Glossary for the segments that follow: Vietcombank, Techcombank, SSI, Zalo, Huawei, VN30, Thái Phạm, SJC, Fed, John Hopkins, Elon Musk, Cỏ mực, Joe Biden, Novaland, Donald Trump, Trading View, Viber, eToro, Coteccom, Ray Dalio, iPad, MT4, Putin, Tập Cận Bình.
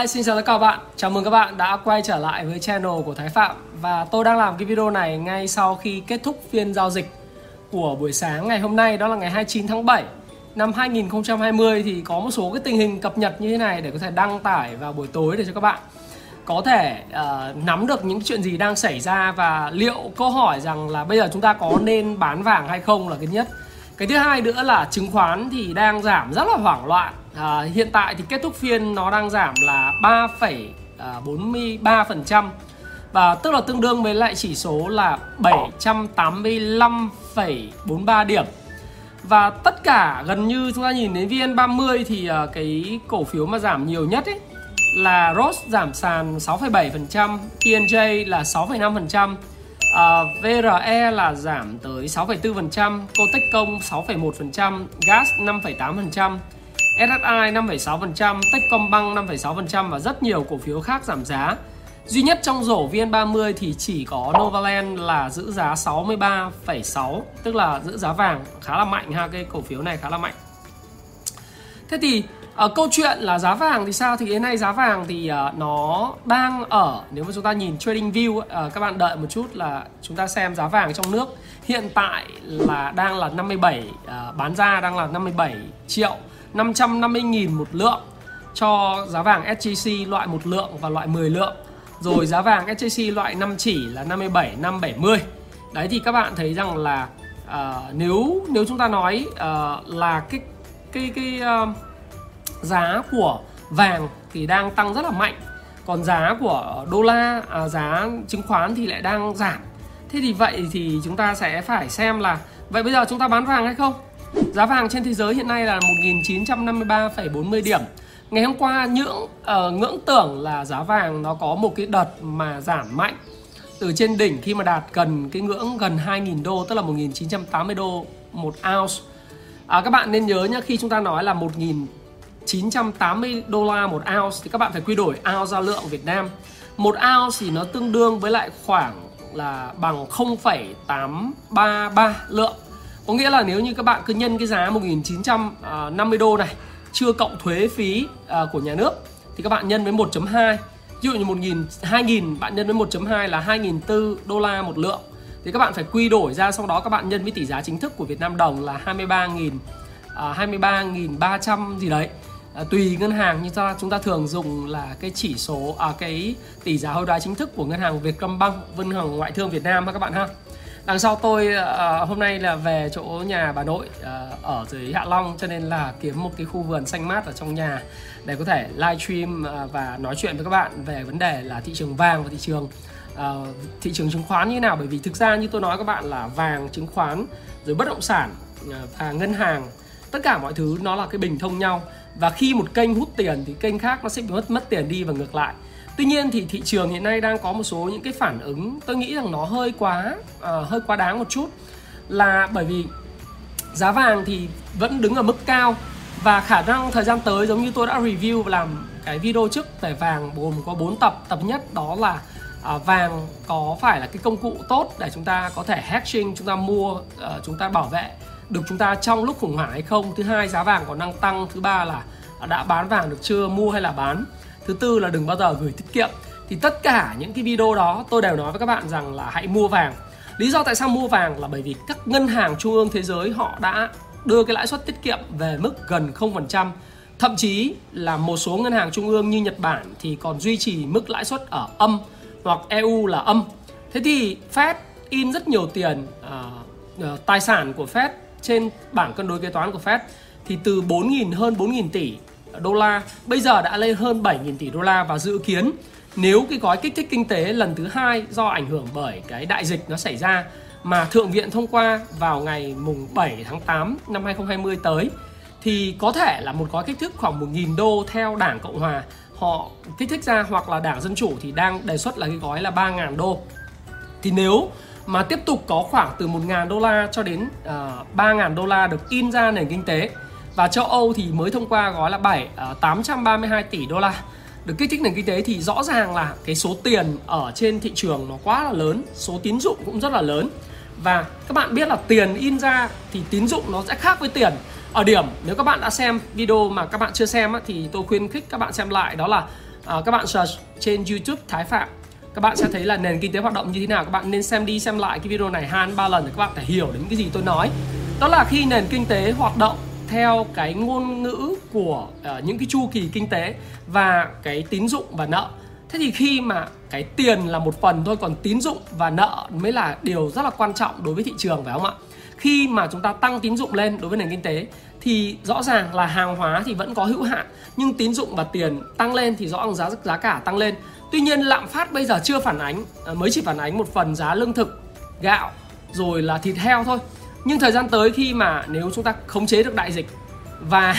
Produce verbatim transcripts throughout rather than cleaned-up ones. Hi, xin chào tất cả các bạn. Chào mừng các bạn đã quay trở lại với channel của Thái Phạm. Và tôi đang làm cái video này ngay sau khi kết thúc phiên giao dịch của buổi sáng ngày hôm nay, đó là ngày hai mươi chín tháng bảy năm hai nghìn không trăm hai mươi. Thì có một số cái tình hình cập nhật như thế này để có thể đăng tải vào buổi tối để cho các bạn có thể uh, nắm được những chuyện gì đang xảy ra. Và liệu câu hỏi rằng là bây giờ chúng ta có nên bán vàng hay không là cái nhất. Cái thứ hai nữa là chứng khoán thì đang giảm rất là hoảng loạn. À, hiện tại thì kết thúc phiên nó đang giảm là ba phẩy bốn mươi ba phần trăm, và tức là tương đương với lại chỉ số là bảy trăm tám mươi lăm phẩy bốn mươi ba điểm. Và tất cả gần như chúng ta nhìn đến vê en ba mươi thì cái cổ phiếu mà giảm nhiều nhất ấy là rờ ô ét giảm sàn sáu phẩy bảy phần trăm, pê en jây là sáu phẩy năm phần trăm, à, vê rờ e là giảm tới sáu phẩy bốn phần trăm, Coteccom sáu phẩy một phần trăm, giê a ét năm phẩy tám phần trăm, ét ét i năm phẩy sáu phần trăm, Techcombank năm phẩy sáu phần trăm và rất nhiều cổ phiếu khác giảm giá. Duy nhất trong rổ vê en ba mươi thì chỉ có Novaland là giữ giá sáu mươi ba phẩy sáu, tức là giữ giá vàng khá là mạnh ha, cái cổ phiếu này khá là mạnh. Thế thì uh, câu chuyện là giá vàng thì sao? Thì đến nay giá vàng thì uh, nó đang ở, nếu mà chúng ta nhìn Trading View, uh, các bạn đợi một chút là chúng ta xem giá vàng trong nước. Hiện tại là đang là năm mươi bảy, uh, bán ra đang là năm mươi bảy triệu năm trăm năm mươi nghìn một lượng cho giá vàng ét gi xê loại một lượng và loại mười lượng. Rồi giá vàng ét gi xê loại năm chỉ là năm mươi bảy năm bảy mươi. Đấy thì các bạn thấy rằng là uh, nếu nếu chúng ta nói uh, là cái cái cái uh, giá của vàng thì đang tăng rất là mạnh, còn giá của đô la, uh, giá chứng khoán thì lại đang giảm. Thế thì vậy thì chúng ta sẽ phải xem là vậy bây giờ chúng ta bán vàng hay không? Giá vàng trên thế giới hiện nay là một nghìn chín trăm năm mươi ba phẩy bốn mươi điểm. Ngày hôm qua những uh, ngưỡng tưởng là giá vàng nó có một cái đợt mà giảm mạnh từ trên đỉnh khi mà đạt gần cái ngưỡng gần hai nghìn đô, tức là một nghìn chín trăm tám mươi đô một ounce. À, các bạn nên nhớ nhá, khi chúng ta nói là một nghìn chín trăm tám mươi đô la một ounce thì các bạn phải quy đổi ounce ra lượng Việt Nam. Một ounce thì nó tương đương với lại khoảng là bằng không phẩy tám ba ba lượng. Có nghĩa là nếu như các bạn cứ nhân cái giá một nghìn chín trăm năm mươi đô này chưa cộng thuế phí của nhà nước thì các bạn nhân với một phẩy hai. Ví dụ như một nghìn hai nghìn bạn nhân với một phẩy hai là hai nghìn bốn trăm đô la một lượng. Thì các bạn phải quy đổi ra, sau đó các bạn nhân với tỷ giá chính thức của Việt Nam đồng là hai mươi ba nghìn ba trăm gì đấy. À, tùy ngân hàng, như ta chúng ta thường dùng là cái chỉ số à, cái tỷ giá hối đoái chính thức của ngân hàng Vietcombank, ngân hàng ngoại thương Việt Nam ha các bạn ha. Đằng sau tôi uh, hôm nay là về chỗ nhà bà nội uh, ở dưới Hạ Long, cho nên là kiếm một cái khu vườn xanh mát ở trong nhà để có thể live stream uh, và nói chuyện với các bạn về vấn đề là thị trường vàng và thị trường uh, thị trường chứng khoán như thế nào. Bởi vì thực ra như tôi nói các bạn là vàng, chứng khoán, rồi bất động sản uh, và ngân hàng, tất cả mọi thứ nó là cái bình thông nhau. Và khi một kênh hút tiền thì kênh khác nó sẽ mất, mất tiền đi và ngược lại. Tuy nhiên thì thị trường hiện nay đang có một số những cái phản ứng tôi nghĩ rằng nó hơi quá uh, hơi quá đáng một chút, là bởi vì giá vàng thì vẫn đứng ở mức cao và khả năng thời gian tới, giống như tôi đã review làm cái video trước về vàng gồm có bốn tập. Tập nhất đó là uh, vàng có phải là cái công cụ tốt để chúng ta có thể hedging, chúng ta mua, uh, chúng ta bảo vệ được chúng ta trong lúc khủng hoảng hay không. Thứ hai, giá vàng còn đang tăng. Thứ ba là đã bán vàng được chưa, mua hay là bán. Thứ tư là đừng bao giờ gửi tiết kiệm. Thì tất cả những cái video đó tôi đều nói với các bạn rằng là hãy mua vàng. Lý do tại sao mua vàng là bởi vì các ngân hàng trung ương thế giới họ đã đưa cái lãi suất tiết kiệm về mức gần không phần trăm. Thậm chí là một số ngân hàng trung ương như Nhật Bản thì còn duy trì mức lãi suất ở âm, hoặc e u là âm. Thế thì Fed in rất nhiều tiền, uh, tài sản của Fed trên bảng cân đối kế toán của Fed thì từ bốn nghìn, hơn bốn nghìn tỷ đô la bây giờ đã lên hơn bảy nghìn tỷ đô la. Và dự kiến nếu cái gói kích thích kinh tế lần thứ hai do ảnh hưởng bởi cái đại dịch nó xảy ra mà Thượng viện thông qua vào ngày mùng bảy tháng tám năm hai nghìn không trăm hai mươi tới thì có thể là một gói kích thích khoảng một nghìn đô theo Đảng Cộng Hòa họ kích thích ra, hoặc là Đảng Dân Chủ thì đang đề xuất là cái gói là ba nghìn đô. Thì nếu mà tiếp tục có khoảng từ một nghìn đô la cho đến uh, ba nghìn đô la được in ra nền kinh tế, và châu Âu thì mới thông qua gói là bảy, tám trăm ba mươi hai tỷ đô la được kích thích nền kinh tế, thì rõ ràng là cái số tiền ở trên thị trường nó quá là lớn, số tín dụng cũng rất là lớn. Và các bạn biết là tiền in ra thì tín dụng nó sẽ khác với tiền. Ở điểm, nếu các bạn đã xem video mà các bạn chưa xem á, thì tôi khuyến khích các bạn xem lại, đó là à, các bạn search trên YouTube Thái Phạm, các bạn sẽ thấy là nền kinh tế hoạt động như thế nào. Các bạn nên xem đi xem lại cái video này hai ba lần để các bạn phải hiểu đến cái gì tôi nói. Đó là khi nền kinh tế hoạt động theo cái ngôn ngữ của uh, những cái chu kỳ kinh tế và cái tín dụng và nợ. Thế thì khi mà cái tiền là một phần thôi, còn tín dụng và nợ mới là điều rất là quan trọng đối với thị trường, phải không ạ? Khi mà chúng ta tăng tín dụng lên đối với nền kinh tế thì rõ ràng là hàng hóa thì vẫn có hữu hạn, nhưng tín dụng và tiền tăng lên thì rõ ràng giá, giá cả tăng lên. Tuy nhiên lạm phát bây giờ chưa phản ánh, mới chỉ phản ánh một phần giá lương thực, gạo rồi là thịt heo thôi. Nhưng thời gian tới khi mà nếu chúng ta khống chế được đại dịch và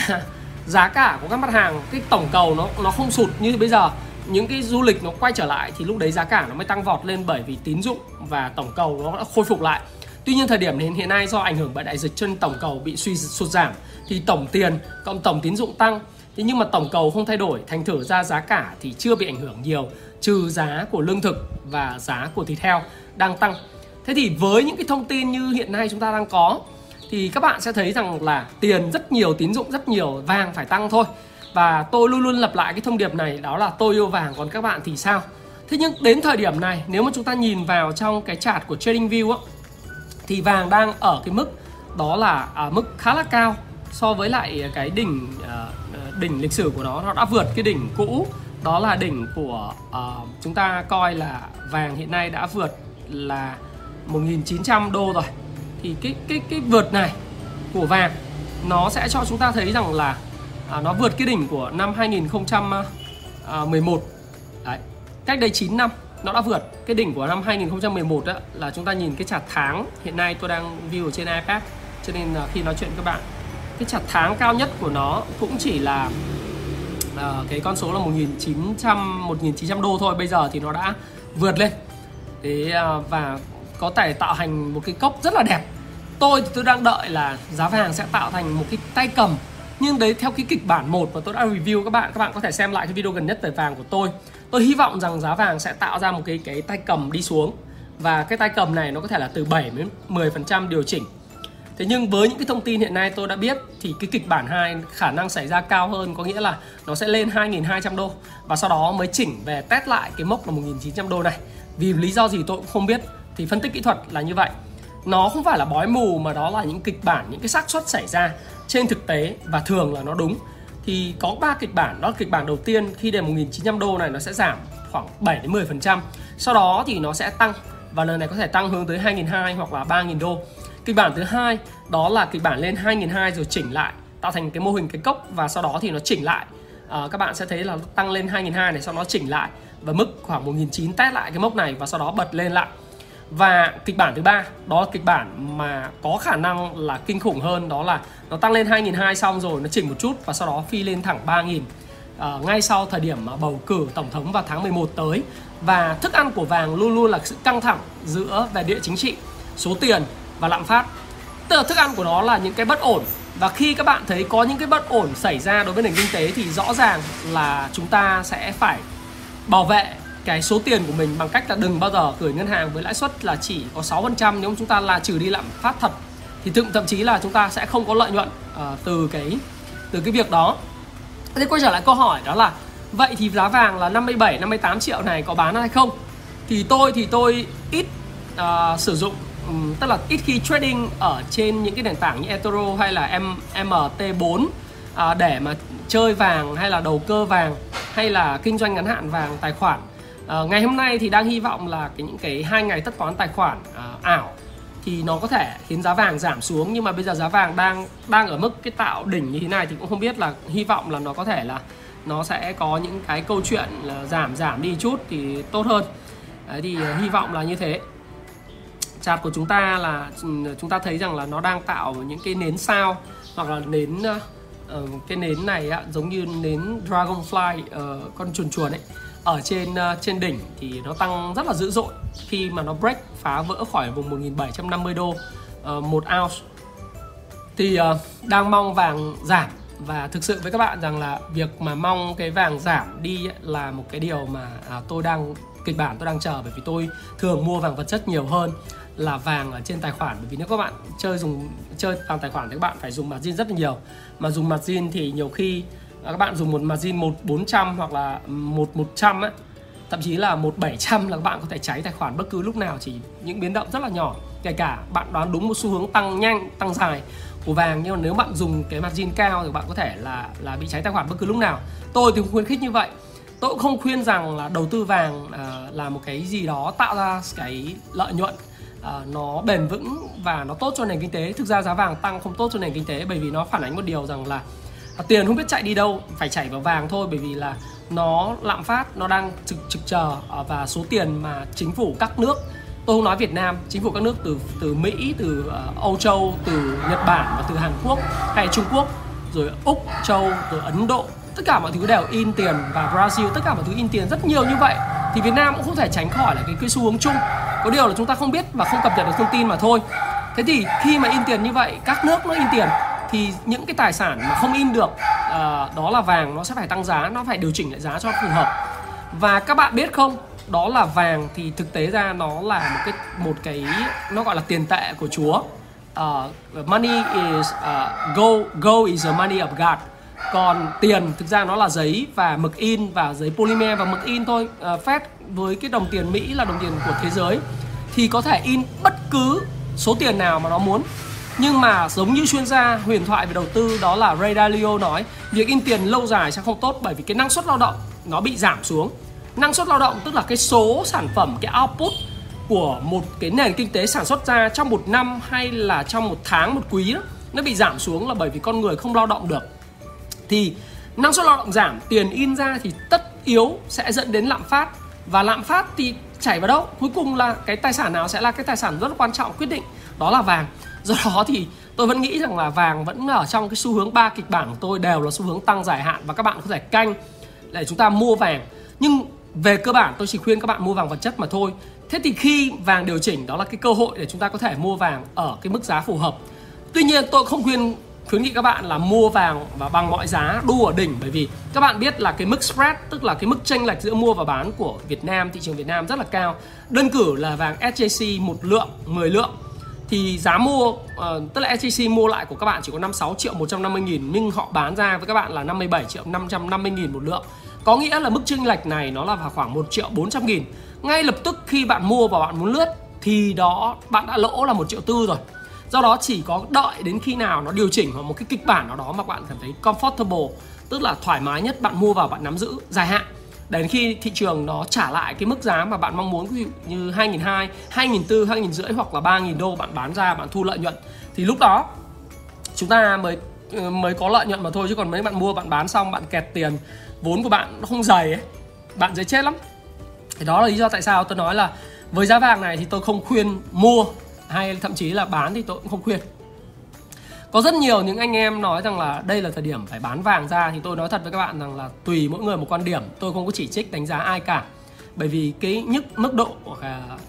giá cả của các mặt hàng, cái tổng cầu nó nó không sụt như bây giờ, những cái du lịch nó quay trở lại, thì lúc đấy giá cả nó mới tăng vọt lên, bởi vì tín dụng và tổng cầu nó đã khôi phục lại. Tuy nhiên thời điểm hiện hiện nay do ảnh hưởng bởi đại dịch trên tổng cầu bị suy sụt giảm, thì tổng tiền cộng tổng tín dụng tăng. Thế nhưng mà tổng cầu không thay đổi, thành thử ra giá cả thì chưa bị ảnh hưởng nhiều, trừ giá của lương thực và giá của thịt heo đang tăng. Thế thì với những cái thông tin như hiện nay chúng ta đang có, thì các bạn sẽ thấy rằng là tiền rất nhiều, tín dụng rất nhiều, vàng phải tăng thôi. Và tôi luôn luôn lặp lại cái thông điệp này, đó là tôi yêu vàng, còn các bạn thì sao? Thế nhưng đến thời điểm này, nếu mà chúng ta nhìn vào trong cái chart của Trading View á, thì vàng đang ở cái mức đó là à, mức khá là cao so với lại cái đỉnh à, đỉnh lịch sử của nó. Nó đã vượt cái đỉnh cũ, đó là đỉnh của à, chúng ta coi là vàng hiện nay đã vượt là một nghìn chín trăm đô rồi. Thì cái cái cái vượt này của vàng nó sẽ cho chúng ta thấy rằng là à, nó vượt cái đỉnh của năm hai nghìn không trăm mười một. Đấy, cách đây chín năm nó đã vượt cái đỉnh của năm hai nghìn không trăm mười một. Đó là chúng ta nhìn cái chart tháng, hiện nay tôi đang view trên iPad cho nên là khi nói chuyện các bạn, cái chart tháng cao nhất của nó cũng chỉ là à, cái con số là một nghìn chín trăm đô thôi. Bây giờ thì nó đã vượt lên. Thế à, và có thể tạo thành một cái cốc rất là đẹp. Tôi thì tôi đang đợi là giá vàng sẽ tạo thành một cái tay cầm, nhưng đấy theo cái kịch bản một mà tôi đã review các bạn, các bạn có thể xem lại cái video gần nhất về vàng của tôi. Tôi hy vọng rằng giá vàng sẽ tạo ra một cái cái tay cầm đi xuống, và cái tay cầm này nó có thể là từ bảy đến mười phần trăm điều chỉnh. Thế nhưng với những cái thông tin hiện nay tôi đã biết thì cái kịch bản hai khả năng xảy ra cao hơn, có nghĩa là nó sẽ lên hai nghìn hai trăm đô và sau đó mới chỉnh về test lại cái mốc là một nghìn chín trăm đô này. Vì lý do gì tôi cũng không biết. Thì phân tích kỹ thuật là như vậy. Nó không phải là bói mù, mà đó là những kịch bản, những cái xác suất xảy ra trên thực tế, và thường là nó đúng. Thì có ba kịch bản. Đó là kịch bản đầu tiên, khi đề một nghìn chín trăm đô này nó sẽ giảm khoảng bảy đến mười phần trăm. Sau đó thì nó sẽ tăng, và lần này có thể tăng hướng tới hai nghìn hai trăm hoặc là ba nghìn đô. Kịch bản thứ hai đó là kịch bản lên hai nghìn hai trăm rồi chỉnh lại, tạo thành cái mô hình cái cốc, và sau đó thì nó chỉnh lại. À, các bạn sẽ thấy là tăng lên hai nghìn hai trăm này, sau đó chỉnh lại và mức khoảng một nghìn chín trăm test lại cái mốc này và sau đó bật lên lại. Và kịch bản thứ ba đó là kịch bản mà có khả năng là kinh khủng hơn, đó là nó tăng lên hai nghìn hai trăm xong rồi nó chỉnh một chút và sau đó phi lên thẳng ba nghìn à, ngay sau thời điểm bầu cử tổng thống vào tháng mười một tới. Và thức ăn của vàng luôn luôn là sự căng thẳng giữa về địa chính trị, số tiền và lạm phát. Tức là thức ăn của nó là những cái bất ổn, và khi các bạn thấy có những cái bất ổn xảy ra đối với nền kinh tế thì rõ ràng là chúng ta sẽ phải bảo vệ cái số tiền của mình bằng cách là đừng bao giờ gửi ngân hàng với lãi suất là chỉ có sáu phần trăm. Nếu chúng ta là trừ đi lạm phát thật thì thậm chí là chúng ta sẽ không có lợi nhuận uh, từ cái từ cái việc đó. Thế quay trở lại câu hỏi, đó là vậy thì giá vàng là năm mươi bảy, năm mươi tám triệu này có bán hay không? Thì tôi thì tôi ít uh, sử dụng, um, tức là ít khi trading ở trên những cái nền tảng như eToro hay là M T bốn uh, để mà chơi vàng hay là đầu cơ vàng hay là kinh doanh ngắn hạn vàng tài khoản. À, ngày hôm nay thì đang hy vọng là cái, những cái hai ngày tất toán tài khoản à, ảo thì nó có thể khiến giá vàng giảm xuống. Nhưng mà bây giờ giá vàng đang đang ở mức cái tạo đỉnh như thế này thì cũng không biết là, hy vọng là nó có thể là nó sẽ có những cái câu chuyện là giảm giảm đi chút thì tốt hơn. Đấy, thì hy vọng là như thế. Chart của chúng ta là chúng ta thấy rằng là nó đang tạo những cái nến sao hoặc là nến uh, cái nến này á, giống như nến Dragonfly, uh, con chuồn chuồn ấy, ở trên uh, trên đỉnh thì nó tăng rất là dữ dội khi mà nó break phá vỡ khỏi vùng một nghìn bảy trăm năm mươi đô uh, một ounce. Thì uh, đang mong vàng giảm, và thực sự với các bạn rằng là việc mà mong cái vàng giảm đi ấy, là một cái điều mà uh, tôi đang kịch bản tôi đang chờ, bởi vì tôi thường mua vàng vật chất nhiều hơn là vàng ở trên tài khoản. Bởi vì nếu các bạn chơi dùng chơi vàng tài khoản thì các bạn phải dùng margin rất là nhiều, mà dùng margin thì nhiều khi các bạn dùng một margin một bốn trăm hoặc là một một trăm ấy, thậm chí là một bảy trăm là các bạn có thể cháy tài khoản bất cứ lúc nào, chỉ những biến động rất là nhỏ. Kể cả bạn đoán đúng một xu hướng tăng nhanh, tăng dài của vàng, nhưng mà nếu bạn dùng cái margin cao thì bạn có thể là là bị cháy tài khoản bất cứ lúc nào. Tôi thì khuyến khích như vậy. Tôi cũng không khuyên rằng là đầu tư vàng à, là một cái gì đó tạo ra cái lợi nhuận à, nó bền vững và nó tốt cho nền kinh tế. Thực ra giá vàng tăng không tốt cho nền kinh tế, bởi vì nó phản ánh một điều rằng là à, tiền không biết chạy đi đâu, phải chảy vào vàng thôi, bởi vì là nó lạm phát, nó đang trực, trực chờ à, và số tiền mà chính phủ các nước, tôi không nói Việt Nam, chính phủ các nước từ, từ Mỹ, từ uh, Âu Châu, từ Nhật Bản và từ Hàn Quốc hay Trung Quốc, rồi Úc, Châu, rồi Ấn Độ, tất cả mọi thứ đều in tiền, và Brazil, tất cả mọi thứ in tiền rất nhiều như vậy, thì Việt Nam cũng không thể tránh khỏi là cái, cái xu hướng chung. Có điều là chúng ta không biết và không cập nhật được thông tin mà thôi. Thế thì khi mà in tiền như vậy, các nước nó in tiền, thì những cái tài sản mà không in được à, đó là vàng, nó sẽ phải tăng giá, nó phải điều chỉnh lại giá cho phù hợp. Và các bạn biết không, đó là vàng thì thực tế ra nó là một cái, một cái nó gọi là tiền tệ của Chúa. uh, Money is uh, gold, gold is the money of God. Còn tiền thực ra nó là giấy và mực in, và giấy polymer và mực in thôi. uh, Fed với cái đồng tiền Mỹ là đồng tiền của thế giới thì có thể in bất cứ số tiền nào mà nó muốn. Nhưng mà giống như chuyên gia huyền thoại về đầu tư đó là Ray Dalio nói, việc in tiền lâu dài sẽ không tốt, bởi vì cái năng suất lao động nó bị giảm xuống. Năng suất lao động tức là cái số sản phẩm, cái output của một cái nền kinh tế sản xuất ra trong một năm hay là trong một tháng, một quý đó, nó bị giảm xuống là bởi vì con người không lao động được. Thì năng suất lao động giảm, tiền in ra thì tất yếu sẽ dẫn đến lạm phát, và lạm phát thì chảy vào đâu? Cuối cùng là cái tài sản nào sẽ là cái tài sản rất quan trọng quyết định, đó là vàng. Do đó thì tôi vẫn nghĩ rằng là vàng vẫn ở trong cái xu hướng ba kịch bản của tôi, đều là xu hướng tăng dài hạn, và các bạn có thể canh để chúng ta mua vàng. Nhưng về cơ bản tôi chỉ khuyên các bạn mua vàng vật chất mà thôi. Thế thì khi vàng điều chỉnh, đó là cái cơ hội để chúng ta có thể mua vàng ở cái mức giá phù hợp. Tuy nhiên tôi không khuyên khuyến nghị các bạn là mua vàng và bằng mọi giá đu ở đỉnh, bởi vì các bạn biết là cái mức spread, tức là cái mức chênh lệch giữa mua và bán của Việt Nam, thị trường Việt Nam rất là cao. Đơn cử là vàng ét gi xê một lượng, mười lượng thì giá mua, uh, tức là ét gi xê mua lại của các bạn chỉ có năm mươi sáu triệu một trăm năm mươi nghìn, nhưng họ bán ra với các bạn là năm mươi bảy triệu năm trăm năm mươi nghìn một lượng. Có nghĩa là mức chênh lệch này nó là vào khoảng một triệu bốn trăm nghìn. Ngay lập tức khi bạn mua và bạn muốn lướt thì đó bạn đã lỗ là một triệu tư rồi. Do đó chỉ có đợi đến khi nào nó điều chỉnh vào một cái kịch bản nào đó mà bạn cảm thấy comfortable, tức là thoải mái nhất, bạn mua vào, bạn nắm giữ dài hạn, đến khi thị trường nó trả lại cái mức giá mà bạn mong muốn, ví dụ như hai nghìn hai trăm, hai nghìn bốn trăm, hai nghìn năm trăm hoặc là ba nghìn đô, bạn bán ra, bạn thu lợi nhuận, thì lúc đó chúng ta mới mới có lợi nhuận mà thôi. Chứ còn mấy bạn mua, bạn bán xong, bạn kẹt tiền, vốn của bạn nó không dày ấy, bạn dễ chết lắm. Thì đó là lý do tại sao tôi nói là với giá vàng này thì tôi không khuyên mua, hay thậm chí là bán thì tôi cũng không khuyên. Có rất nhiều những anh em nói rằng là đây là thời điểm phải bán vàng ra, thì tôi nói thật với các bạn rằng là tùy mỗi người một quan điểm. Tôi không có chỉ trích đánh giá ai cả, bởi vì cái nhức mức độ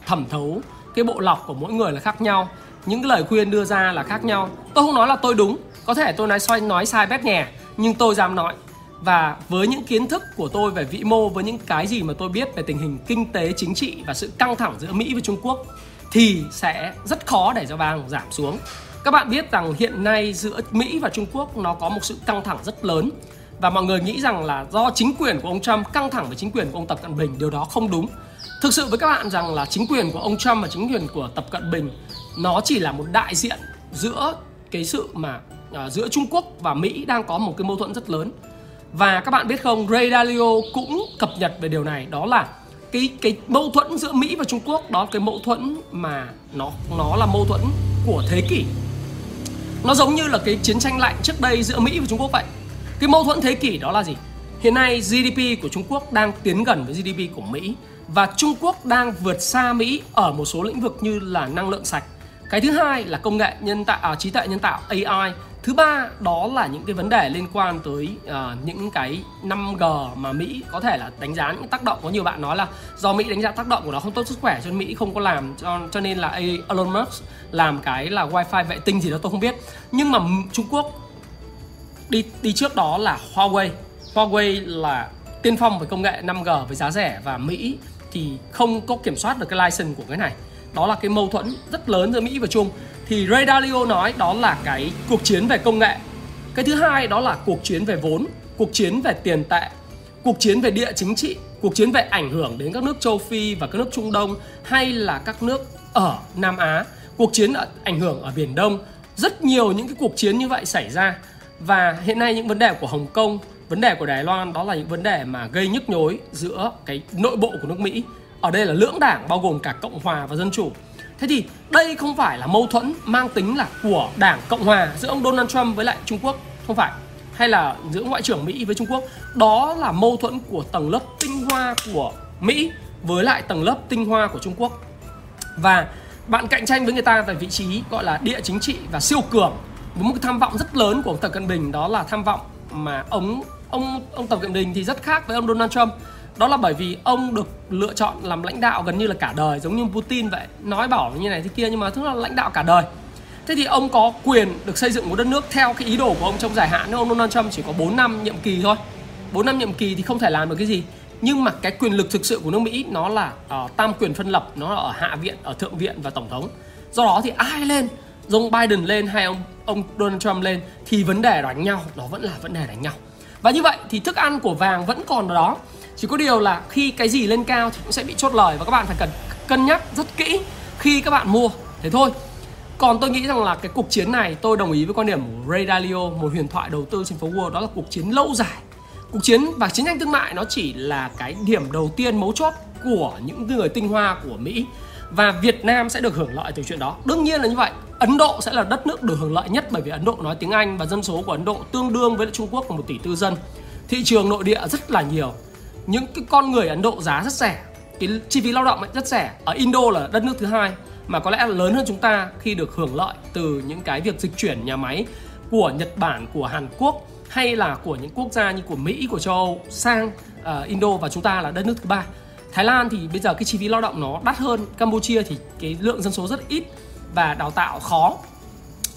thẩm thấu, cái bộ lọc của mỗi người là khác nhau, những cái lời khuyên đưa ra là khác nhau. Tôi không nói là tôi đúng, có thể tôi nói sai, nói sai bét nhè, nhưng tôi dám nói. Và với những kiến thức của tôi về vĩ mô, với những cái gì mà tôi biết về tình hình kinh tế, chính trị và sự căng thẳng giữa Mỹ và Trung Quốc, thì sẽ rất khó để cho vàng giảm xuống. Các bạn biết rằng hiện nay giữa Mỹ và Trung Quốc nó có một sự căng thẳng rất lớn, và mọi người nghĩ rằng là do chính quyền của ông Trump căng thẳng với chính quyền của ông Tập Cận Bình. Điều đó không đúng. Thực sự với các bạn rằng là chính quyền của ông Trump và chính quyền của Tập Cận Bình nó chỉ là một đại diện giữa cái sự mà à, giữa Trung Quốc và Mỹ đang có một cái mâu thuẫn rất lớn. Và các bạn biết không, Ray Dalio cũng cập nhật về điều này, đó là cái cái mâu thuẫn giữa Mỹ và Trung Quốc, đó là cái mâu thuẫn mà nó nó là mâu thuẫn của thế kỷ. Nó giống như là cái chiến tranh lạnh trước đây giữa Mỹ và Trung Quốc vậy. Cái mâu thuẫn thế kỷ đó là gì? Hiện nay giê đê pê của Trung Quốc đang tiến gần với giê đê pê của Mỹ, và Trung Quốc đang vượt xa Mỹ ở một số lĩnh vực như là năng lượng sạch, Cái thứ hai là công nghệ nhân tạo, à, trí tuệ nhân tạo a i. Thứ ba đó là những cái vấn đề liên quan tới uh, những cái năm G mà Mỹ có thể là đánh giá những tác động. Có nhiều bạn nói là do Mỹ đánh giá tác động của nó không tốt sức khỏe cho nên Mỹ không có làm, cho, cho nên là Elon Musk làm cái là Wi-Fi vệ tinh gì đó tôi không biết. Nhưng mà Trung Quốc đi đi trước đó là Huawei. Huawei là tiên phong về công nghệ năm G với giá rẻ, và Mỹ thì không có kiểm soát được cái license của cái này. Đó là cái mâu thuẫn rất lớn giữa Mỹ và Trung. Thì Ray Dalio nói đó là cái cuộc chiến về công nghệ. Cái thứ hai đó là cuộc chiến về vốn, cuộc chiến về tiền tệ, cuộc chiến về địa chính trị, cuộc chiến về ảnh hưởng đến các nước châu Phi và các nước Trung Đông hay là các nước ở Nam Á, cuộc chiến ở, ảnh hưởng ở Biển Đông. Rất nhiều những cái cuộc chiến như vậy xảy ra. Và hiện nay những vấn đề của Hồng Kông, vấn đề của Đài Loan đó là những vấn đề mà gây nhức nhối giữa cái nội bộ của nước Mỹ. Ở đây là lưỡng đảng bao gồm cả Cộng Hòa và Dân Chủ. Thế thì đây không phải là mâu thuẫn mang tính là của đảng Cộng Hòa giữa ông Donald Trump với lại Trung Quốc, không phải, hay là giữa Ngoại trưởng Mỹ với Trung Quốc. Đó là mâu thuẫn của tầng lớp tinh hoa của Mỹ với lại tầng lớp tinh hoa của Trung Quốc. Và bạn cạnh tranh với người ta về vị trí gọi là địa chính trị và siêu cường, với một cái tham vọng rất lớn của ông Tập Cận Bình. Đó là tham vọng mà ông, ông, ông Tập Cận Bình thì rất khác với ông Donald Trump. Đó là bởi vì ông được lựa chọn làm lãnh đạo gần như là cả đời, giống như Putin vậy. Nói bảo như này thế kia nhưng mà tức là lãnh đạo cả đời. Thế thì ông có quyền được xây dựng một đất nước theo cái ý đồ của ông trong dài hạn. Nếu ông Donald Trump chỉ có bốn năm nhiệm kỳ thôi, bốn năm nhiệm kỳ thì không thể làm được cái gì. Nhưng mà cái quyền lực thực sự của nước Mỹ nó là uh, tam quyền phân lập, nó là ở Hạ viện, ở Thượng viện và Tổng thống. Do đó thì ai lên, Joe Biden lên hay ông, ông Donald Trump lên thì vấn đề đánh nhau, nó vẫn là vấn đề đánh nhau. Và như vậy thì thức ăn của vàng vẫn còn ở đó. Chỉ có điều là khi cái gì lên cao thì cũng sẽ bị chốt lời, và các bạn phải cần cân nhắc rất kỹ khi các bạn mua. Thế thôi. Còn tôi nghĩ rằng là cái cuộc chiến này, tôi đồng ý với quan điểm của Ray Dalio, một huyền thoại đầu tư trên phố Wall. Đó là cuộc chiến lâu dài. Cuộc chiến và chiến tranh thương mại nó chỉ là cái điểm đầu tiên mấu chốt của những người tinh hoa của Mỹ. Và Việt Nam sẽ được hưởng lợi từ chuyện đó. Đương nhiên là như vậy. Ấn Độ sẽ là đất nước được hưởng lợi nhất, bởi vì Ấn Độ nói tiếng Anh và dân số của Ấn Độ tương đương với Trung Quốc là một tỷ tư dân. Thị trường nội địa rất là nhiều. Những cái con người Ấn Độ giá rất rẻ, cái chi phí lao động ấy rất rẻ. Ở Indo là đất nước thứ hai mà có lẽ là lớn hơn chúng ta khi được hưởng lợi từ những cái việc dịch chuyển nhà máy của Nhật Bản, của Hàn Quốc hay là của những quốc gia như của Mỹ, của châu Âu sang uh, Indo, và chúng ta là đất nước thứ ba. Thái Lan thì bây giờ cái chi phí lao động nó đắt hơn. Campuchia thì cái lượng dân số rất ít và đào tạo khó.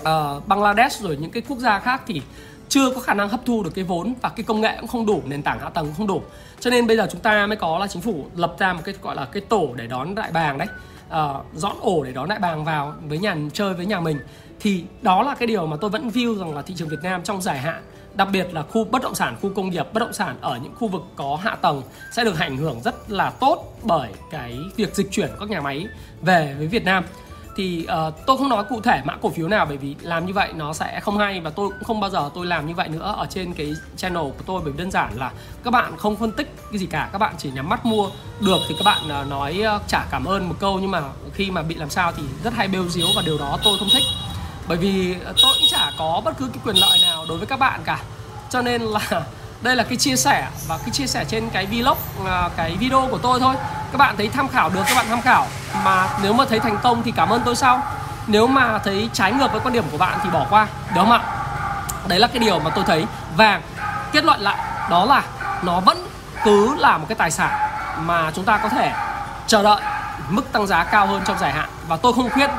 uh, Bangladesh rồi những cái quốc gia khác thì chưa có khả năng hấp thu được cái vốn, và cái công nghệ cũng không đủ, nền tảng hạ tầng cũng không đủ. Cho nên bây giờ chúng ta mới có là chính phủ lập ra một cái gọi là cái tổ để đón đại bàng đấy, à, dọn ổ để đón đại bàng vào với nhà chơi với nhà mình. Thì đó là cái điều mà tôi vẫn view rằng là thị trường Việt Nam trong dài hạn, đặc biệt là khu bất động sản, khu công nghiệp, bất động sản ở những khu vực có hạ tầng sẽ được ảnh hưởng rất là tốt bởi cái việc dịch chuyển các nhà máy về với Việt Nam. Thì uh, tôi không nói cụ thể mã cổ phiếu nào, bởi vì làm như vậy nó sẽ không hay, và tôi cũng không bao giờ tôi làm như vậy nữa ở trên cái channel của tôi. Bởi vì đơn giản là các bạn không phân tích cái gì cả, các bạn chỉ nhắm mắt mua. Được thì các bạn uh, nói uh, trả cảm ơn một câu, nhưng mà khi mà bị làm sao thì rất hay bêu diếu, và điều đó tôi không thích. Bởi vì tôi cũng chả có bất cứ cái quyền lợi nào đối với các bạn cả. Cho nên là đây là cái chia sẻ, và cái chia sẻ trên cái vlog, cái video của tôi thôi. Các bạn thấy tham khảo được các bạn tham khảo, mà nếu mà thấy thành công thì cảm ơn tôi sau. Nếu mà thấy trái ngược với quan điểm của bạn thì bỏ qua, đúng không ạ? Đấy là cái điều mà tôi thấy. Và kết luận lại đó là nó vẫn cứ là một cái tài sản mà chúng ta có thể chờ đợi mức tăng giá cao hơn trong dài hạn. Và tôi không khuyên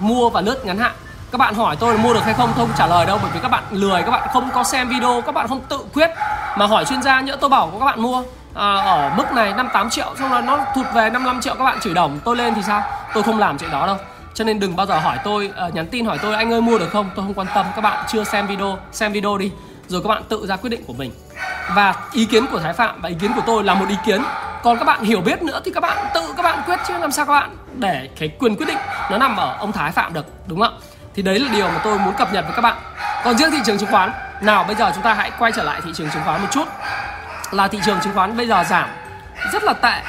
mua và lướt ngắn hạn. Các bạn hỏi tôi là mua được hay không, tôi không trả lời đâu, bởi vì các bạn lười, các bạn không có xem video, các bạn không tự quyết mà hỏi chuyên gia. Nhỡ tôi bảo các bạn mua à, ở mức này năm mươi tám triệu, xong rồi nó thụt về năm mươi lăm triệu, các bạn chửi đổng tôi lên thì sao? Tôi không làm chuyện đó đâu. Cho nên đừng bao giờ hỏi tôi, à, nhắn tin hỏi tôi anh ơi mua được không, tôi không quan tâm. Các bạn chưa xem video, xem video đi, rồi các bạn tự ra quyết định của mình. Và ý kiến của Thái Phạm và ý kiến của tôi là một ý kiến. Còn các bạn hiểu biết nữa thì các bạn tự các bạn quyết, chứ làm sao các bạn để cái quyền quyết định nó nằm ở ông Thái Phạm được, đúng không ạ? Thì đấy là điều mà tôi muốn cập nhật với các bạn. Còn riêng thị trường chứng khoán, nào bây giờ chúng ta hãy quay trở lại thị trường chứng khoán một chút. Là thị trường chứng khoán bây giờ giảm rất là tệ.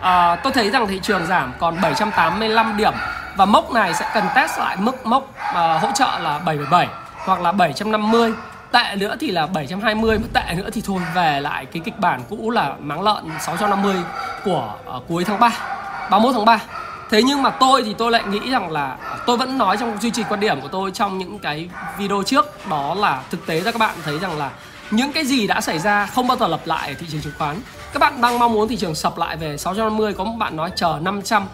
à, Tôi thấy rằng thị trường giảm còn bảy trăm tám mươi lăm điểm, và mốc này sẽ cần test lại mức mốc à, hỗ trợ là bảy trăm bảy mươi bảy hoặc là bảy trăm năm mươi. Tệ nữa thì là bảy trăm hai mươi, tệ nữa thì thôi về lại cái kịch bản cũ là máng lợn sáu trăm năm mươi của à, cuối tháng ba, ba mươi mốt tháng ba. Thế nhưng mà tôi thì tôi lại nghĩ rằng là Tôi vẫn nói trong duy trì quan điểm của tôi trong những cái video trước, đó là thực tế ra các bạn thấy rằng là những cái gì đã xảy ra không bao giờ lặp lại ở thị trường chứng khoán. Các bạn đang mong muốn thị trường sập lại về sáu trăm năm mươi, có một bạn nói chờ năm trăm,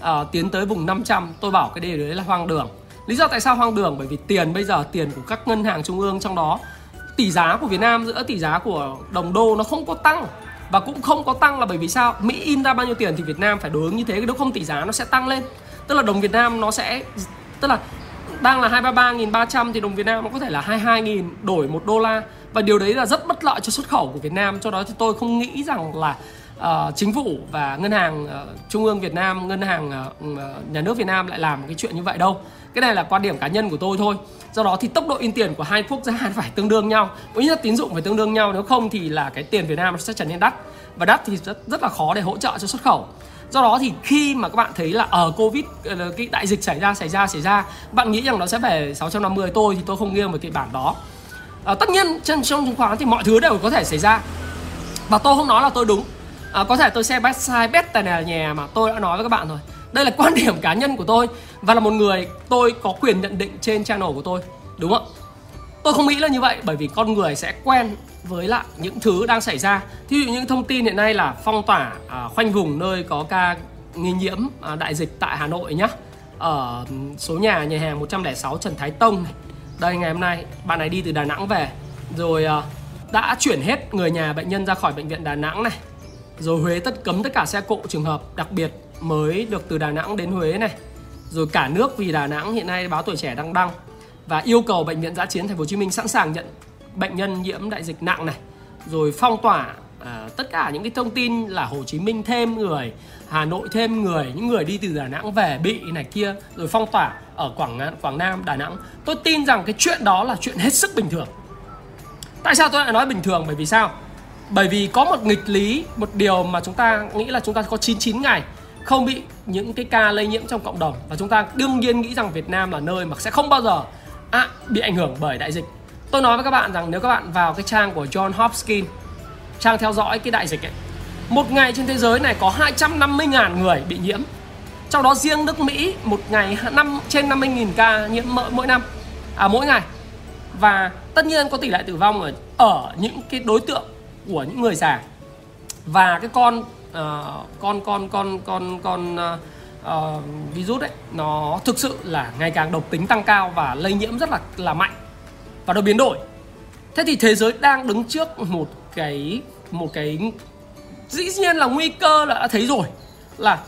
uh, tiến tới vùng năm trăm. Tôi bảo cái điều đấy là hoang đường. Lý do tại sao hoang đường? Bởi vì tiền bây giờ, tiền của các ngân hàng trung ương, trong đó tỷ giá của Việt Nam giữa tỷ giá của đồng đô nó không có tăng. Và cũng không có tăng là bởi vì sao? Mỹ in ra bao nhiêu tiền thì Việt Nam phải đối ứng như thế, nếu không tỷ giá nó sẽ tăng lên. Tức là đồng Việt Nam nó sẽ, tức là đang là hai mươi ba ba nghìn ba trăm thì đồng Việt Nam nó có thể là hai mươi hai nghìn đổi một đô la. Và điều đấy là rất bất lợi cho xuất khẩu của Việt Nam. Cho đó thì tôi không nghĩ rằng là uh, chính phủ và ngân hàng uh, trung ương Việt Nam, ngân hàng uh, nhà nước Việt Nam lại làm cái chuyện như vậy đâu. Cái này là quan điểm cá nhân của tôi thôi. Do đó thì tốc độ in tiền của hai quốc gia phải tương đương nhau, cũng như là tín dụng phải tương đương nhau. Nếu không thì là cái tiền Việt Nam nó sẽ trở nên đắt, và đắt thì rất, rất là khó để hỗ trợ cho xuất khẩu. Do đó thì khi mà các bạn thấy là ở Covid, cái đại dịch xảy ra, xảy ra, xảy ra, bạn nghĩ rằng nó sẽ về sáu trăm năm mươi, tôi thì tôi không nghiêng về kịch bản đó. À, tất nhiên trong chứng khoán thì mọi thứ đều có thể xảy ra. Và tôi không nói là tôi đúng, à, có thể tôi sẽ bet sai, bet tài nè nhà, mà tôi đã nói với các bạn rồi. Đây là quan điểm cá nhân của tôi, và là một người tôi có quyền nhận định trên channel của tôi, đúng không? Tôi không nghĩ là như vậy, bởi vì con người sẽ quen với lại những thứ đang xảy ra. Thí dụ những thông tin hiện nay là phong tỏa à, khoanh vùng nơi có ca nghi nhiễm à, đại dịch tại Hà Nội nhá. Ở số nhà nhà hàng một không sáu Trần Thái Tông này. Đây, ngày hôm nay bạn này đi từ Đà Nẵng về, rồi à, đã chuyển hết người nhà bệnh nhân ra khỏi bệnh viện Đà Nẵng này. Rồi Huế tất cấm tất cả xe cộ trường hợp đặc biệt mới được từ Đà Nẵng đến Huế này. Rồi cả nước vì Đà Nẵng, hiện nay báo Tuổi Trẻ đang đăng, và yêu cầu bệnh viện dã chiến Thành phố Hồ Chí Minh sẵn sàng nhận bệnh nhân nhiễm đại dịch nặng này. Rồi phong tỏa à, tất cả những cái thông tin là Hồ Chí Minh thêm người, Hà Nội thêm người, những người đi từ Đà Nẵng về bị này kia, rồi phong tỏa ở Quảng Quảng Nam, Đà Nẵng. Tôi tin rằng cái chuyện đó là chuyện hết sức bình thường. Tại sao tôi lại nói bình thường? Bởi vì sao? Bởi vì có một nghịch lý, một điều mà chúng ta nghĩ là chúng ta có chín mươi chín ngày không bị những cái ca lây nhiễm trong cộng đồng, và chúng ta đương nhiên nghĩ rằng Việt Nam là nơi mà sẽ không bao giờ à, bị ảnh hưởng bởi đại dịch. Tôi nói với các bạn rằng nếu các bạn vào cái trang của John Hopkins, trang theo dõi cái đại dịch ấy, một ngày trên thế giới này có hai trăm năm mươi nghìn người bị nhiễm. Trong đó riêng nước Mỹ một ngày năm, trên năm mươi nghìn ca nhiễm mỗi, mỗi năm, à mỗi ngày. Và tất nhiên có tỷ lệ tử vong ở, ở những cái đối tượng của những người già. Và cái con, uh, con, con, con, con, con uh, uh, virus ấy, nó thực sự là ngày càng độc tính tăng cao và lây nhiễm rất là, là mạnh. Và nó biến đổi. Thế thì thế giới đang đứng trước một cái một cái dĩ nhiên là nguy cơ là đã thấy rồi, là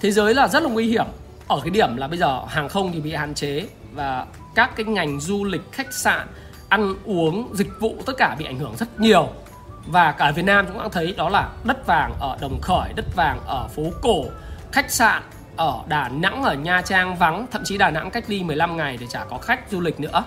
thế giới là rất là nguy hiểm. Ở cái điểm là bây giờ hàng không thì bị hạn chế, và các cái ngành du lịch, khách sạn, ăn uống, dịch vụ tất cả bị ảnh hưởng rất nhiều. Và cả Việt Nam chúng ta thấy đó là đất vàng ở Đồng Khởi, đất vàng ở phố cổ, khách sạn ở Đà Nẵng, ở Nha Trang vắng. Thậm chí Đà Nẵng cách ly mười lăm ngày để chả có khách du lịch nữa.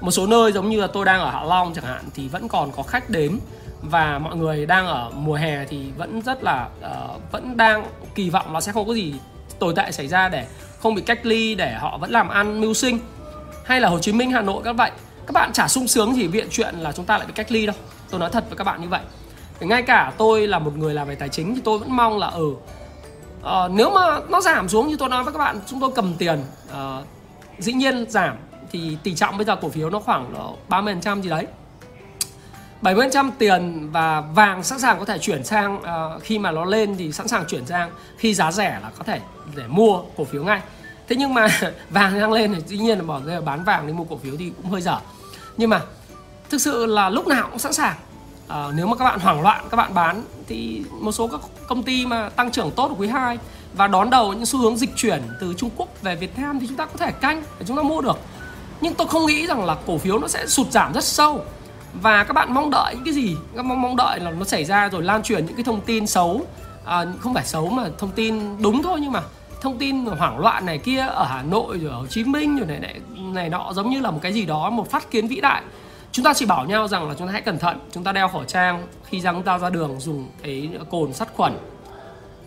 Một số nơi giống như là tôi đang ở Hạ Long chẳng hạn thì vẫn còn có khách đến, và mọi người đang ở mùa hè thì vẫn rất là uh, vẫn đang kỳ vọng là sẽ không có gì tồi tệ xảy ra để không bị cách ly, để họ vẫn làm ăn mưu sinh. Hay là Hồ Chí Minh, Hà Nội các bạn, các bạn chả sung sướng gì viện chuyện là chúng ta lại bị cách ly đâu. Tôi nói thật với các bạn như vậy. Ngay cả tôi là một người làm về tài chính thì tôi vẫn mong là ừ uh, nếu mà nó giảm xuống như tôi nói với các bạn, chúng tôi cầm tiền uh, dĩ nhiên giảm. Thì tỷ trọng bây giờ cổ phiếu nó khoảng ba mươi phần trăm gì đấy, bảy mươi phần trăm tiền, và vàng sẵn sàng có thể chuyển sang uh, khi mà nó lên thì sẵn sàng chuyển sang, khi giá rẻ là có thể để mua cổ phiếu ngay. Thế nhưng mà vàng đang lên thì dĩ nhiên là bỏ ra bán vàng để mua cổ phiếu thì cũng hơi dở. Nhưng mà thực sự là lúc nào cũng sẵn sàng. uh, Nếu mà các bạn hoảng loạn, các bạn bán, thì một số các công ty mà tăng trưởng tốt ở quý hai và đón đầu những xu hướng dịch chuyển từ Trung Quốc về Việt Nam thì chúng ta có thể canh để chúng ta mua được. Nhưng tôi không nghĩ rằng là cổ phiếu nó sẽ sụt giảm rất sâu. Và các bạn mong đợi những cái gì? Các bạn mong đợi là nó xảy ra rồi lan truyền những cái thông tin xấu, à, không phải xấu mà thông tin đúng thôi, nhưng mà thông tin hoảng loạn này kia ở Hà Nội rồi ở Hồ Chí Minh rồi này, này, này nọ, giống như là một cái gì đó, một phát kiến vĩ đại. Chúng ta chỉ bảo nhau rằng là chúng ta hãy cẩn thận, chúng ta đeo khẩu trang khi ra, chúng ta ra đường dùng cái cồn sát khuẩn.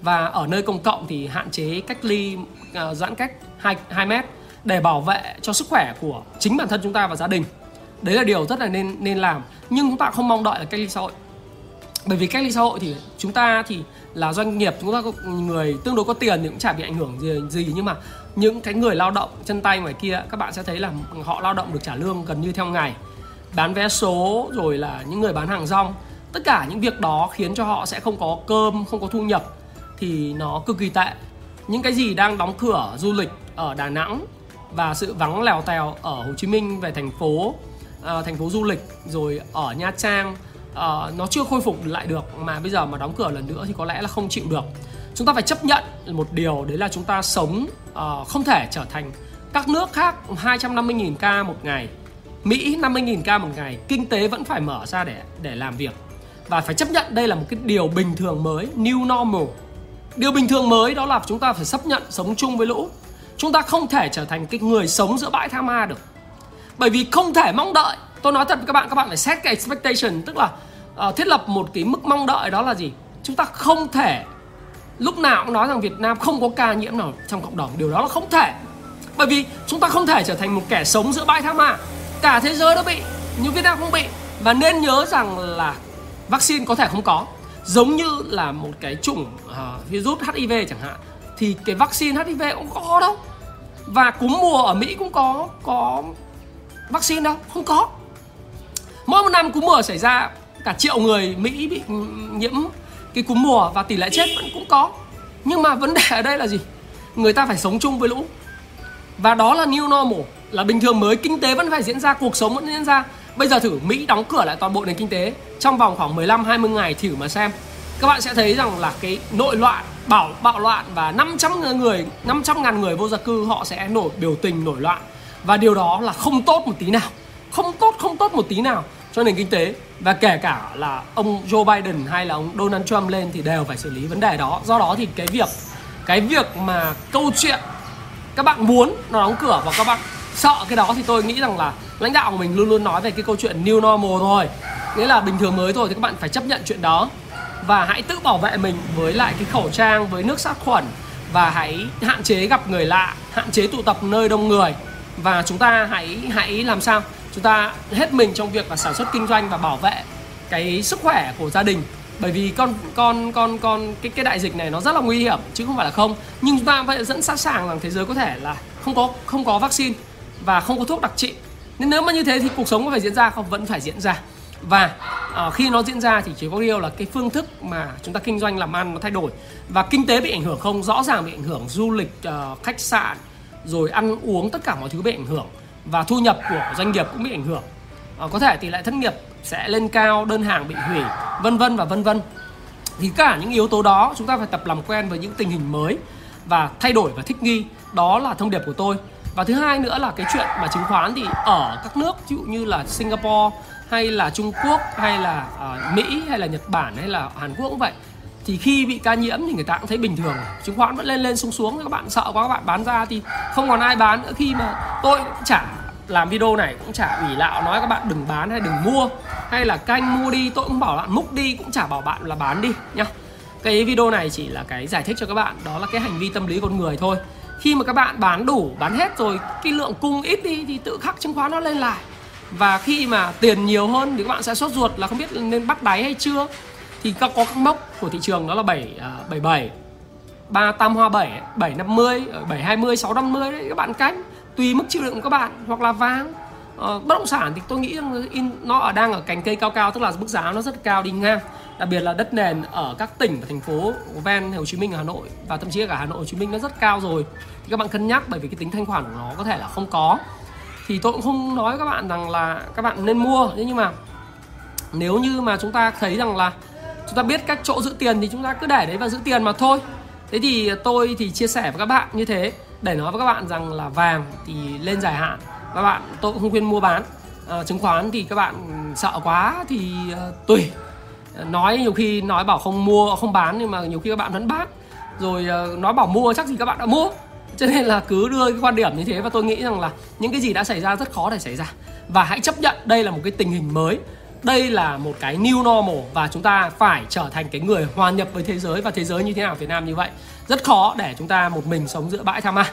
Và ở nơi công cộng thì hạn chế cách ly, à, giãn cách hai mét để bảo vệ cho sức khỏe của chính bản thân chúng ta và gia đình. Đấy là điều rất là nên nên làm. Nhưng chúng ta không mong đợi là cách ly xã hội. Bởi vì cách ly xã hội thì chúng ta thì là doanh nghiệp, chúng ta có người tương đối có tiền thì cũng chả bị ảnh hưởng gì, gì nhưng mà những cái người lao động chân tay ngoài kia, các bạn sẽ thấy là họ lao động được trả lương gần như theo ngày, bán vé số, rồi là những người bán hàng rong. Tất cả những việc đó khiến cho họ sẽ không có cơm, không có thu nhập, thì nó cực kỳ tệ. Những cái gì đang đóng cửa du lịch ở Đà Nẵng và sự vắng lèo tèo ở Hồ Chí Minh về thành phố, uh, thành phố du lịch, rồi ở Nha Trang, uh, nó chưa khôi phục lại được, mà bây giờ mà đóng cửa lần nữa thì có lẽ là không chịu được. Chúng ta phải chấp nhận một điều, đấy là chúng ta sống uh, không thể trở thành các nước khác hai trăm năm mươi nghìn ca một ngày, Mỹ năm mươi nghìn ca một ngày. Kinh tế vẫn phải mở ra để, để làm việc. Và phải chấp nhận đây là một cái điều bình thường mới, new normal. Điều bình thường mới đó là chúng ta phải chấp nhận sống chung với lũ. Chúng ta không thể trở thành cái người sống giữa bãi tha ma được. Bởi vì không thể mong đợi. Tôi nói thật với các bạn, các bạn phải set cái expectation, tức là uh, thiết lập một cái mức mong đợi. Đó là gì? Chúng ta không thể lúc nào cũng nói rằng Việt Nam không có ca nhiễm nào trong cộng đồng. Điều đó là không thể. Bởi vì chúng ta không thể trở thành một kẻ sống giữa bãi tha ma. Cả thế giới đã bị, nhưng Việt Nam không bị. Và nên nhớ rằng là vaccine có thể không có. Giống như là một cái chủng uh, virus hát i vê chẳng hạn, thì cái vaccine hát i vê cũng có đâu. Và cúm mùa ở Mỹ cũng có có vaccine đâu, không có. Mỗi một năm cúm mùa xảy ra, cả triệu người Mỹ bị nhiễm cái cúm mùa và tỷ lệ chết vẫn cũng có. Nhưng mà vấn đề ở đây là gì? Người ta phải sống chung với lũ. Và đó là new normal, là bình thường mới. Kinh tế vẫn phải diễn ra, cuộc sống vẫn diễn ra. Bây giờ thử Mỹ đóng cửa lại toàn bộ nền kinh tế trong vòng khoảng mười lăm đến hai mươi ngày, thử mà xem. Các bạn sẽ thấy rằng là cái nội loạn, bạo, bạo loạn và năm trăm ngàn người vô gia cư họ sẽ nổi biểu tình, nổi loạn. Và điều đó là không tốt một tí nào. Không tốt, không tốt một tí nào cho nền kinh tế. Và kể cả là ông Joe Biden hay là ông Donald Trump lên thì đều phải xử lý vấn đề đó. Do đó thì cái việc, cái việc mà câu chuyện các bạn muốn nó đóng cửa và các bạn sợ cái đó thì tôi nghĩ rằng là lãnh đạo của mình luôn luôn nói về cái câu chuyện new normal thôi. Nghĩa là bình thường mới thôi, thì các bạn phải chấp nhận chuyện đó. Và hãy tự bảo vệ mình với lại cái khẩu trang, với nước sát khuẩn. Và hãy hạn chế gặp người lạ, hạn chế tụ tập nơi đông người. Và chúng ta hãy hãy làm sao? Chúng ta hết mình trong việc là sản xuất kinh doanh và bảo vệ cái sức khỏe của gia đình. Bởi vì con con con con cái cái đại dịch này nó rất là nguy hiểm chứ không phải là không. Nhưng chúng ta vẫn sẵn sàng rằng thế giới có thể là không có không có vaccine và không có thuốc đặc trị. Nên nếu mà như thế thì cuộc sống có phải diễn ra không? Vẫn phải diễn ra. Và uh, khi nó diễn ra thì chỉ có điều là cái phương thức mà chúng ta kinh doanh làm ăn nó thay đổi. Và kinh tế bị ảnh hưởng không? Rõ ràng bị ảnh hưởng. Du lịch, uh, khách sạn, rồi ăn uống, tất cả mọi thứ bị ảnh hưởng. Và thu nhập của doanh nghiệp cũng bị ảnh hưởng. uh, Có thể tỷ lệ thất nghiệp sẽ lên cao, đơn hàng bị hủy, vân vân và vân vân. Thì cả những yếu tố đó chúng ta phải tập làm quen với những tình hình mới và thay đổi và thích nghi. Đó là thông điệp của tôi. Và thứ hai nữa là cái chuyện mà chứng khoán thì ở các nước ví dụ như là Singapore hay là Trung Quốc hay là uh, Mỹ hay là Nhật Bản hay là Hàn Quốc cũng vậy. Thì khi bị ca nhiễm thì người ta cũng thấy bình thường. Chứng khoán vẫn lên lên xuống xuống. Các bạn sợ quá các bạn bán ra thì không còn ai bán nữa. Khi mà tôi cũng chả làm video này, cũng chả ủy lạo nói các bạn đừng bán hay đừng mua, hay là canh mua đi. Tôi cũng bảo bạn múc đi, cũng chả bảo bạn là bán đi nhá. Cái video này chỉ là cái giải thích cho các bạn. Đó là cái hành vi tâm lý con người thôi. Khi mà các bạn bán đủ, bán hết rồi, cái lượng cung ít đi thì tự khắc chứng khoán nó lên lại. Và khi mà tiền nhiều hơn thì các bạn sẽ sốt ruột là không biết nên bắt đáy hay chưa. Thì có các mốc của thị trường đó là bảy bảy, ba tam hoa bảy, bảy năm mươi, bảy hai mươi, sáu năm mươi đấy. Các bạn canh tùy mức chịu đựng của các bạn. Hoặc là vàng, ờ, bất động sản thì tôi nghĩ rằng nó đang ở cành cây cao cao, tức là mức giá nó rất cao đi ngang. Đặc biệt là đất nền ở các tỉnh và thành phố ven Hồ Chí Minh, Hà Nội và thậm chí cả Hà Nội, Hồ Chí Minh nó rất cao rồi. Thì các bạn cân nhắc, bởi vì cái tính thanh khoản của nó có thể là không có. Thì tôi cũng không nói các bạn rằng là các bạn nên mua. Nhưng mà nếu như mà chúng ta thấy rằng là chúng ta biết các chỗ giữ tiền thì chúng ta cứ để đấy và giữ tiền mà thôi. Thế thì tôi thì chia sẻ với các bạn như thế để nói với các bạn rằng là vàng thì lên dài hạn. Các bạn, tôi cũng không khuyên mua bán. à, Chứng khoán thì các bạn sợ quá thì uh, tùy. Nói nhiều khi nói bảo không mua, không bán, nhưng mà nhiều khi các bạn vẫn bán. Rồi nói bảo mua chắc gì các bạn đã mua. Cho nên là cứ đưa cái quan điểm như thế. Và tôi nghĩ rằng là những cái gì đã xảy ra rất khó để xảy ra. Và hãy chấp nhận đây là một cái tình hình mới. Đây là một cái new normal. Và chúng ta phải trở thành cái người hòa nhập với thế giới. Và thế giới như thế nào, Việt Nam như vậy. Rất khó để chúng ta một mình sống giữa bãi tha ma.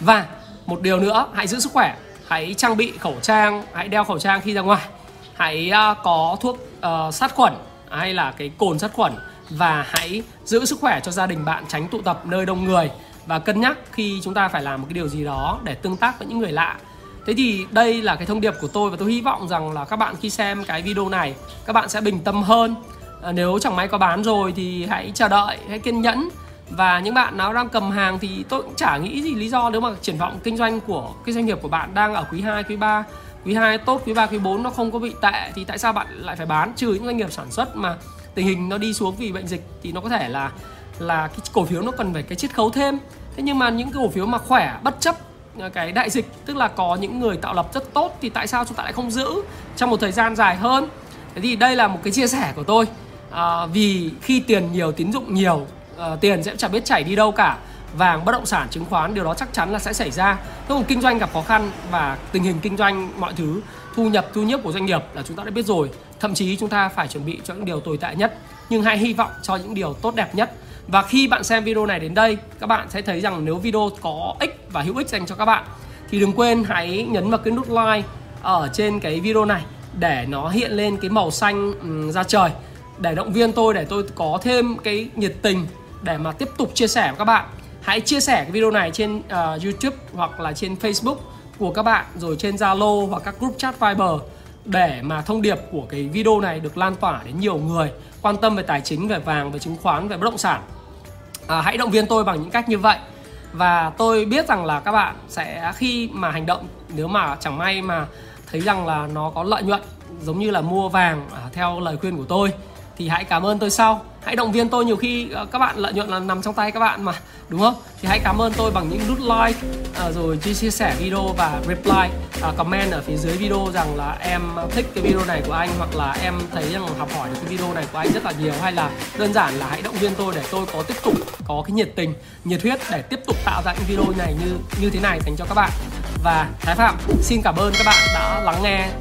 Và một điều nữa, hãy giữ sức khỏe. Hãy trang bị khẩu trang, hãy đeo khẩu trang khi ra ngoài. Hãy có thuốc uh, sát khuẩn hay là cái cồn sát khuẩn, và hãy giữ sức khỏe cho gia đình bạn, tránh tụ tập nơi đông người và cân nhắc khi chúng ta phải làm một cái điều gì đó để tương tác với những người lạ. Thế thì đây là cái thông điệp của tôi, và tôi hy vọng rằng là các bạn khi xem cái video này các bạn sẽ bình tâm hơn. À, nếu chẳng may có bán rồi thì hãy chờ đợi, hãy kiên nhẫn. Và những bạn nào đang cầm hàng thì tôi cũng chả nghĩ gì lý do nếu mà triển vọng kinh doanh của cái doanh nghiệp của bạn đang ở quý hai, quý ba, quý hai tốt, quý ba, quý bốn nó không có bị tệ thì tại sao bạn lại phải bán, trừ những doanh nghiệp sản xuất mà tình hình nó đi xuống vì bệnh dịch thì nó có thể là là cái cổ phiếu nó cần phải cái chiết khấu thêm. Thế nhưng mà những cái cổ phiếu mà khỏe bất chấp cái đại dịch, tức là có những người tạo lập rất tốt, thì tại sao chúng ta lại không giữ trong một thời gian dài hơn? Thế thì đây là một cái chia sẻ của tôi. À, vì khi tiền nhiều, tín dụng nhiều, à, tiền sẽ chẳng biết chảy đi đâu cả. Vàng, bất động sản, chứng khoán, điều đó chắc chắn là sẽ xảy ra. Thế còn kinh doanh gặp khó khăn và tình hình kinh doanh mọi thứ, thu nhập, thu nhiếp của doanh nghiệp là chúng ta đã biết rồi. Thậm chí chúng ta phải chuẩn bị cho những điều tồi tệ nhất, nhưng hãy hy vọng cho những điều tốt đẹp nhất. Và khi bạn xem video này đến đây, các bạn sẽ thấy rằng nếu video có ích và hữu ích dành cho các bạn thì đừng quên hãy nhấn vào cái nút like ở trên cái video này để nó hiện lên cái màu xanh um, da trời, để động viên tôi, để tôi có thêm cái nhiệt tình để mà tiếp tục chia sẻ với các bạn. Hãy chia sẻ cái video này trên uh, YouTube hoặc là trên Facebook của các bạn, rồi trên Zalo hoặc các group chat Viber, để mà thông điệp của cái video này được lan tỏa đến nhiều người quan tâm về tài chính, về vàng, về chứng khoán, về bất động sản. À, hãy động viên tôi bằng những cách như vậy. Và tôi biết rằng là các bạn sẽ khi mà hành động, nếu mà chẳng may mà thấy rằng là nó có lợi nhuận, giống như là mua vàng à, theo lời khuyên của tôi, thì hãy cảm ơn tôi sau. Hãy động viên tôi, nhiều khi các bạn lợi nhuận là nằm trong tay các bạn mà, đúng không? Thì hãy cảm ơn tôi bằng những nút like, rồi chia sẻ video và reply, comment ở phía dưới video rằng là em thích cái video này của anh, hoặc là em thấy rằng học hỏi được cái video này của anh rất là nhiều, hay là đơn giản là hãy động viên tôi để tôi có tiếp tục có cái nhiệt tình, nhiệt huyết để tiếp tục tạo ra những video này như như thế này dành cho các bạn. Và Thái Phạm xin cảm ơn các bạn đã lắng nghe uh,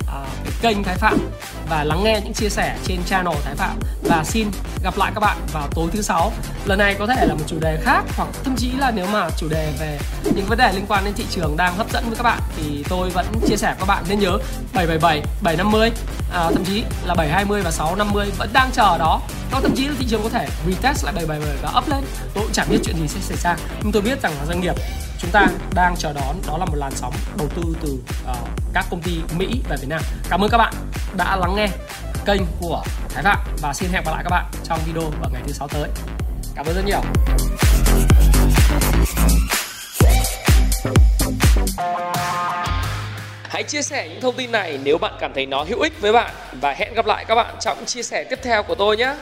cái kênh Thái Phạm và lắng nghe những chia sẻ trên channel Thái Phạm, và xin gặp lại các bạn vào tối thứ Sáu. Lần này có thể là một chủ đề khác, hoặc thậm chí là nếu mà chủ đề về những vấn đề liên quan đến thị trường đang hấp dẫn với các bạn thì tôi vẫn chia sẻ với các bạn. Nên nhớ bảy bảy bảy, bảy năm mươi, uh, thậm chí là bảy hai mươi và sáu năm mươi vẫn đang chờ ở đó. Nó thậm chí là thị trường có thể retest lại bảy bảy bảy và up lên. Tôi cũng chẳng biết chuyện gì sẽ xảy ra, nhưng tôi biết rằng là doanh nghiệp chúng ta đang chờ đón đó là một làn sóng đầu tư từ uh, các công ty Mỹ về Việt Nam. Cảm ơn các bạn đã lắng nghe kênh của Thái Phạm và xin hẹn gặp lại các bạn trong video vào ngày thứ Sáu tới. Cảm ơn rất nhiều. Hãy chia sẻ những thông tin này nếu bạn cảm thấy nó hữu ích với bạn, và hẹn gặp lại các bạn trong chia sẻ tiếp theo của tôi nhé.